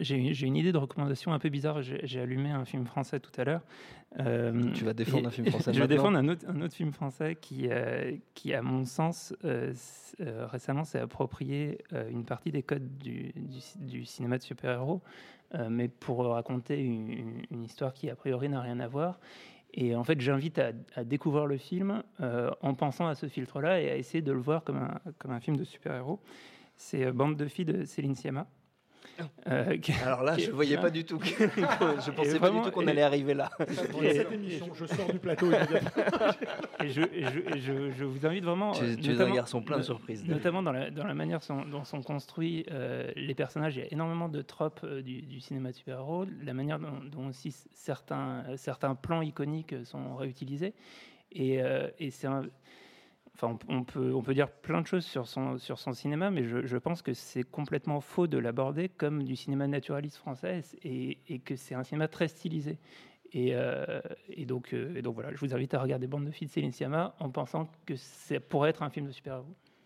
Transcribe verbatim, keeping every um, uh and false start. J'ai, j'ai une idée de recommandation un peu bizarre. J'ai, j'ai allumé un film français tout à l'heure. Euh, tu vas défendre et, un film français Je vais défendre un autre, un autre film français qui, euh, qui à mon sens, euh, euh, récemment s'est approprié euh, une partie des codes du, du, du cinéma de super-héros, euh, mais pour raconter une, une histoire qui, a priori, n'a rien à voir. Et en fait, j'invite à, à découvrir le film euh, en pensant à ce filtre-là et à essayer de le voir comme un, comme un film de super-héros. C'est « Bande de filles » de Céline Sciamma. Euh, Alors là, je ne voyais pas du tout. Que, je ne pensais vraiment, pas du tout qu'on et, allait arriver là. Pour cette émission, je sors du plateau. Et je, je, je, je vous invite vraiment... Tu, tu es un garçon plein de surprises. Notamment dans la, dans la manière son, dont sont construits euh, les personnages. Il y a énormément de tropes euh, du, du cinéma de super-héros. La manière dont, dont aussi certains, euh, certains plans iconiques sont réutilisés. Et, euh, et c'est un... Enfin, on peut, on peut dire plein de choses sur son, sur son cinéma, mais je, je pense que c'est complètement faux de l'aborder comme du cinéma naturaliste français et, et que c'est un cinéma très stylisé. Et, euh, et, donc, et donc voilà, je vous invite à regarder Bande de filles de Céline Sciamma en pensant que ça pourrait être un film de super-héros.